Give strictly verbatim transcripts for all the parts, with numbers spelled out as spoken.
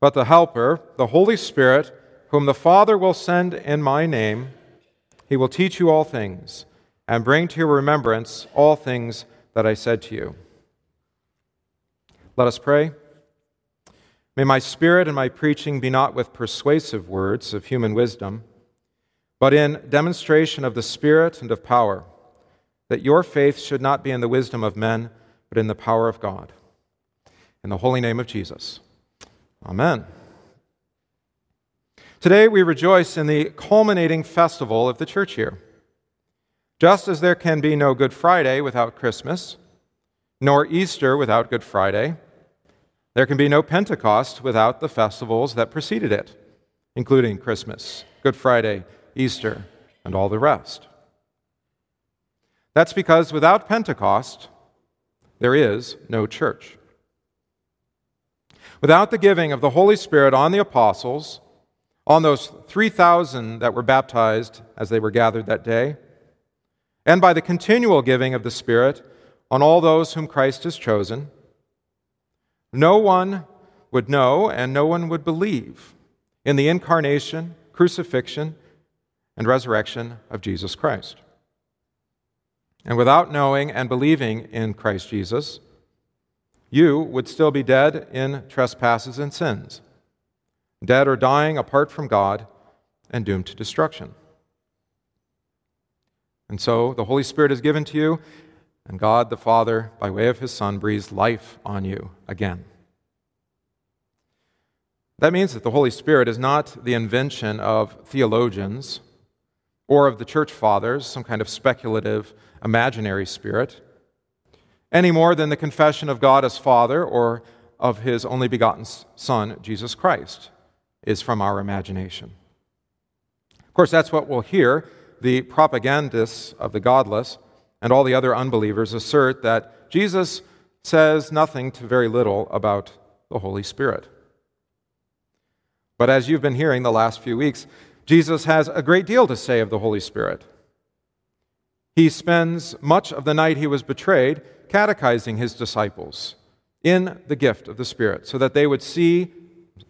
But the Helper, the Holy Spirit, whom the Father will send in my name, he will teach you all things and bring to your remembrance all things that I said to you. Let us pray. May my spirit and my preaching be not with persuasive words of human wisdom, but in demonstration of the Spirit and of power, that your faith should not be in the wisdom of men, but in the power of God. In the holy name of Jesus. Amen. Today we rejoice in the culminating festival of the church year. Just as there can be no Good Friday without Christmas, nor Easter without Good Friday, there can be no Pentecost without the festivals that preceded it, including Christmas, Good Friday, Easter, and all the rest. That's because without Pentecost, there is no church. Without the giving of the Holy Spirit on the apostles, on those three thousand that were baptized as they were gathered that day, and by the continual giving of the Spirit on all those whom Christ has chosen, no one would know and no one would believe in the incarnation, crucifixion, and resurrection of Jesus Christ. And without knowing and believing in Christ Jesus, you would still be dead in trespasses and sins, dead or dying apart from God and doomed to destruction. And so the Holy Spirit is given to you, and God the Father, by way of his Son, breathes life on you again. That means that the Holy Spirit is not the invention of theologians or of the church fathers, some kind of speculative, imaginary spirit, any more than the confession of God as Father or of his only begotten Son, Jesus Christ, is from our imagination. Of course, that's what we'll hear the propagandists of the godless and all the other unbelievers assert, that Jesus says nothing to very little about the Holy Spirit. But as you've been hearing the last few weeks, Jesus has a great deal to say of the Holy Spirit. He spends much of the night he was betrayed catechizing his disciples in the gift of the Spirit, so that they would see,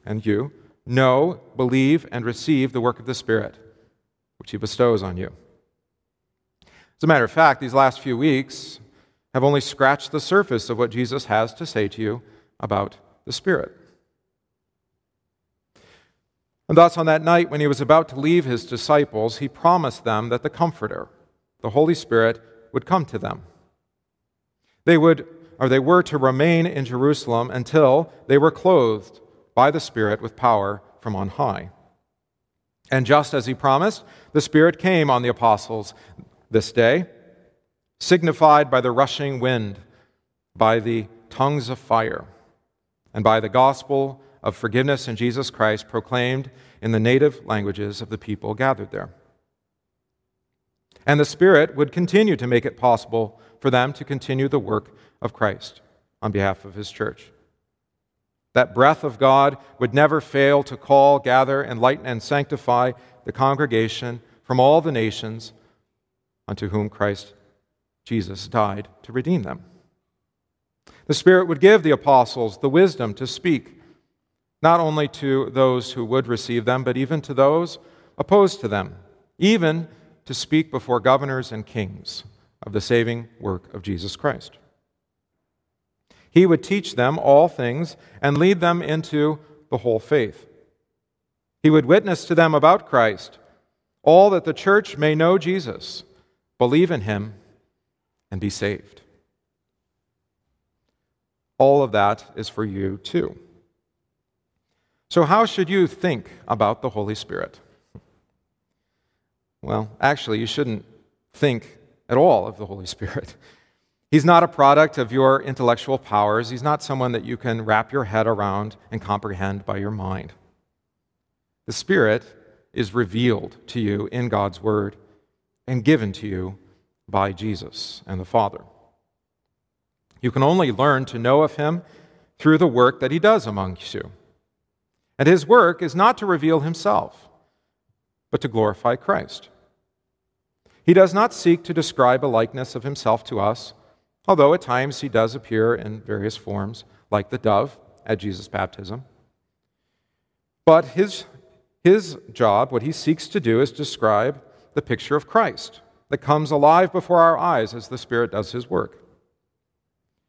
and you, know, believe, and receive the work of the Spirit, which he bestows on you. As a matter of fact, these last few weeks have only scratched the surface of what Jesus has to say to you about the Spirit. And thus, on that night when he was about to leave his disciples, he promised them that the Comforter, the Holy Spirit, would come to them. They would, or they were to remain in Jerusalem until they were clothed by the Spirit with power from on high. And just as he promised, the Spirit came on the apostles this day, signified by the rushing wind, by the tongues of fire, and by the gospel of forgiveness in Jesus Christ proclaimed in the native languages of the people gathered there. And the Spirit would continue to make it possible for them to continue the work of Christ on behalf of his church. That breath of God would never fail to call, gather, enlighten, and sanctify the congregation from all the nations unto whom Christ Jesus died to redeem them. The Spirit would give the apostles the wisdom to speak not only to those who would receive them, but even to those opposed to them, even to speak before governors and kings of the saving work of Jesus Christ. He would teach them all things and lead them into the whole faith. He would witness to them about Christ, all that the church may know Jesus, believe in him, and be saved. All of that is for you too. So how should you think about the Holy Spirit? Well, actually, you shouldn't think at all of the Holy Spirit. He's not a product of your intellectual powers. He's not someone that you can wrap your head around and comprehend by your mind. The Spirit is revealed to you in God's Word and given to you by Jesus and the Father. You can only learn to know of him through the work that he does amongst you. And his work is not to reveal himself, but to glorify Christ. He does not seek to describe a likeness of himself to us, although at times he does appear in various forms, like the dove at Jesus' baptism. But his, his job, what he seeks to do, is describe the picture of Christ that comes alive before our eyes as the Spirit does his work.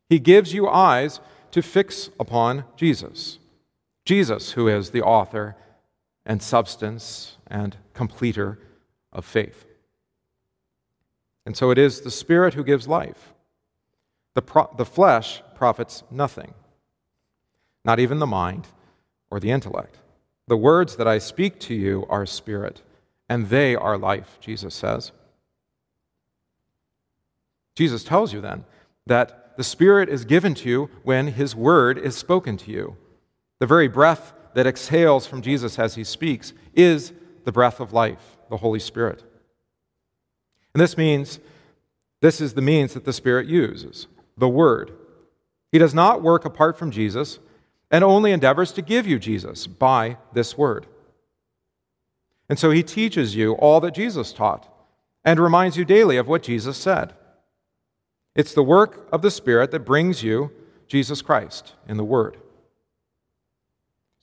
He gives you eyes to fix upon Jesus. Jesus, who is the author and substance and completer of faith. And so it is the Spirit who gives life. The, pro- the flesh profits nothing, not even the mind or the intellect. The words that I speak to you are spirit, and they are life, Jesus says. Jesus tells you then that the Spirit is given to you when his word is spoken to you. The very breath that exhales from Jesus as he speaks is the breath of life, the Holy Spirit. And this means, this is the means that the Spirit uses, the Word. He does not work apart from Jesus and only endeavors to give you Jesus by this Word. And so he teaches you all that Jesus taught and reminds you daily of what Jesus said. It's the work of the Spirit that brings you Jesus Christ in the Word.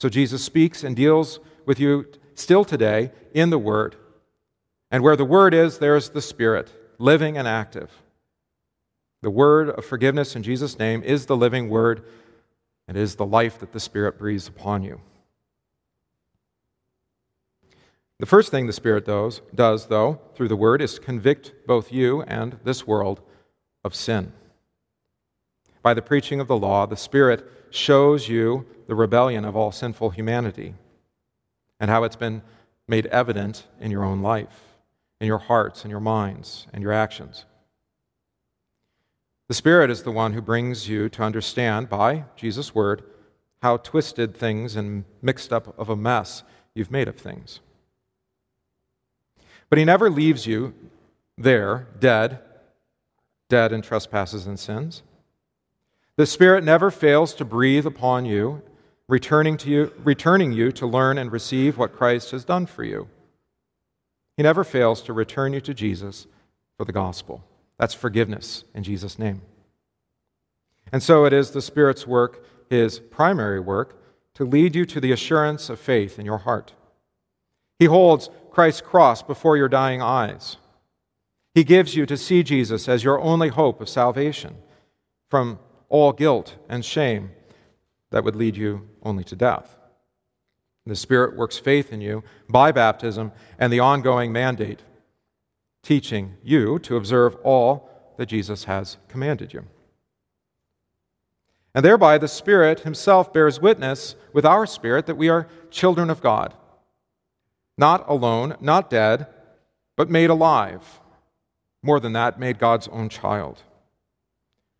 So Jesus speaks and deals with you still today in the Word. And where the Word is, there is the Spirit, living and active. The Word of forgiveness in Jesus' name is the living Word and is the life that the Spirit breathes upon you. The first thing the Spirit does, does, though, through the Word, is convict both you and this world of sin. By the preaching of the law, the Spirit shows you the rebellion of all sinful humanity and how it's been made evident in your own life, in your hearts, in your minds, and your actions. The Spirit is the one who brings you to understand, by Jesus' word, how twisted things and mixed up of a mess you've made of things. But he never leaves you there, dead, dead in trespasses and sins. The Spirit never fails to breathe upon you, returning to you, returning you to learn and receive what Christ has done for you. He never fails to return you to Jesus for the gospel. That's forgiveness in Jesus' name. And so it is the Spirit's work, his primary work, to lead you to the assurance of faith in your heart. He holds Christ's cross before your dying eyes. He gives you to see Jesus as your only hope of salvation from all guilt and shame that would lead you only to death. The Spirit works faith in you by baptism and the ongoing mandate, teaching you to observe all that Jesus has commanded you. And thereby the Spirit himself bears witness with our spirit that we are children of God, not alone, not dead, but made alive. More than that, made God's own child.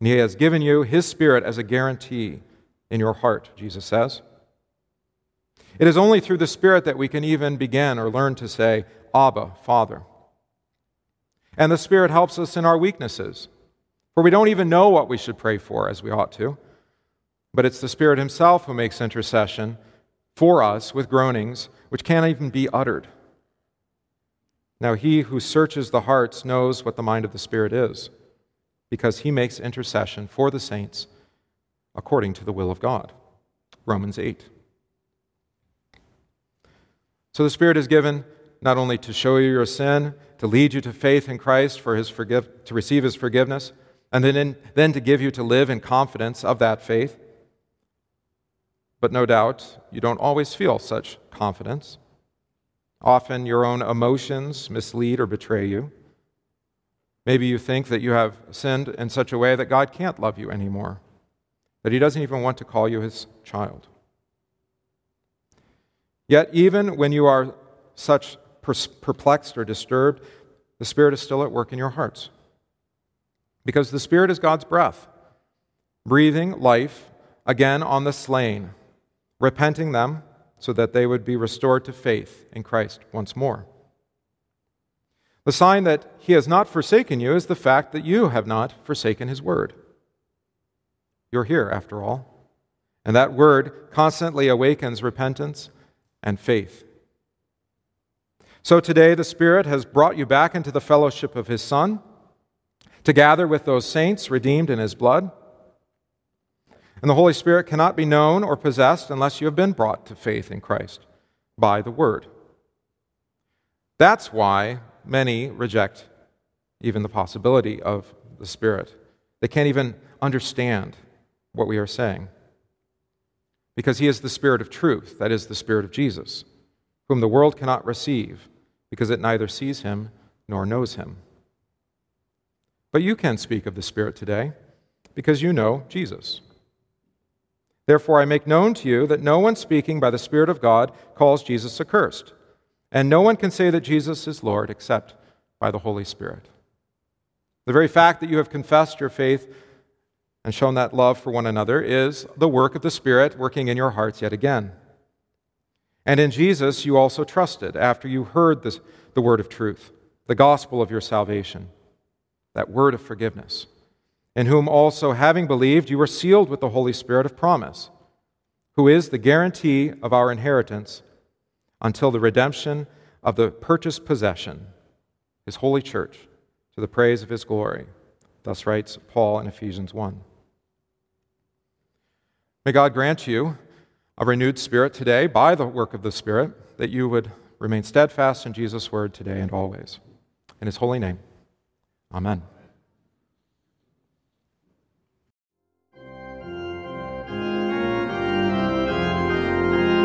And he has given you his Spirit as a guarantee in your heart, Jesus says. It is only through the Spirit that we can even begin or learn to say, Abba, Father. And the Spirit helps us in our weaknesses, for we don't even know what we should pray for as we ought to, but it's the Spirit himself who makes intercession for us with groanings which can't even be uttered. Now he who searches the hearts knows what the mind of the Spirit is, because he makes intercession for the saints according to the will of God. Romans eight. So the Spirit is given not only to show you your sin, to lead you to faith in Christ for his forgive, to receive his forgiveness, and then, in, then to give you to live in confidence of that faith. But no doubt, you don't always feel such confidence. Often your own emotions mislead or betray you. Maybe you think that you have sinned in such a way that God can't love you anymore, that he doesn't even want to call you his child. Yet even when you are such perplexed or disturbed, the Spirit is still at work in your hearts. Because the Spirit is God's breath, breathing life again on the slain, repenting them so that they would be restored to faith in Christ once more. The sign that he has not forsaken you is the fact that you have not forsaken his word. You're here, after all. And that word constantly awakens repentance and faith. So today, the Spirit has brought you back into the fellowship of his Son to gather with those saints redeemed in his blood. And the Holy Spirit cannot be known or possessed unless you have been brought to faith in Christ, by the word. That's why many reject even the possibility of the Spirit. They can't even understand what we are saying. Because he is the Spirit of truth, that is, the Spirit of Jesus, whom the world cannot receive, because it neither sees him nor knows him. But you can speak of the Spirit today, because you know Jesus. Therefore I make known to you that no one speaking by the Spirit of God calls Jesus accursed, and no one can say that Jesus is Lord except by the Holy Spirit. The very fact that you have confessed your faith and shown that love for one another is the work of the Spirit working in your hearts yet again. And in Jesus you also trusted after you heard this, the word of truth, the gospel of your salvation, that word of forgiveness, in whom also, having believed, you were sealed with the Holy Spirit of promise, who is the guarantee of our inheritance until the redemption of the purchased possession, his holy church, to the praise of his glory. Thus writes Paul in Ephesians one. May God grant you a renewed spirit today by the work of the Spirit, that you would remain steadfast in Jesus' word today and always. In his holy name, amen.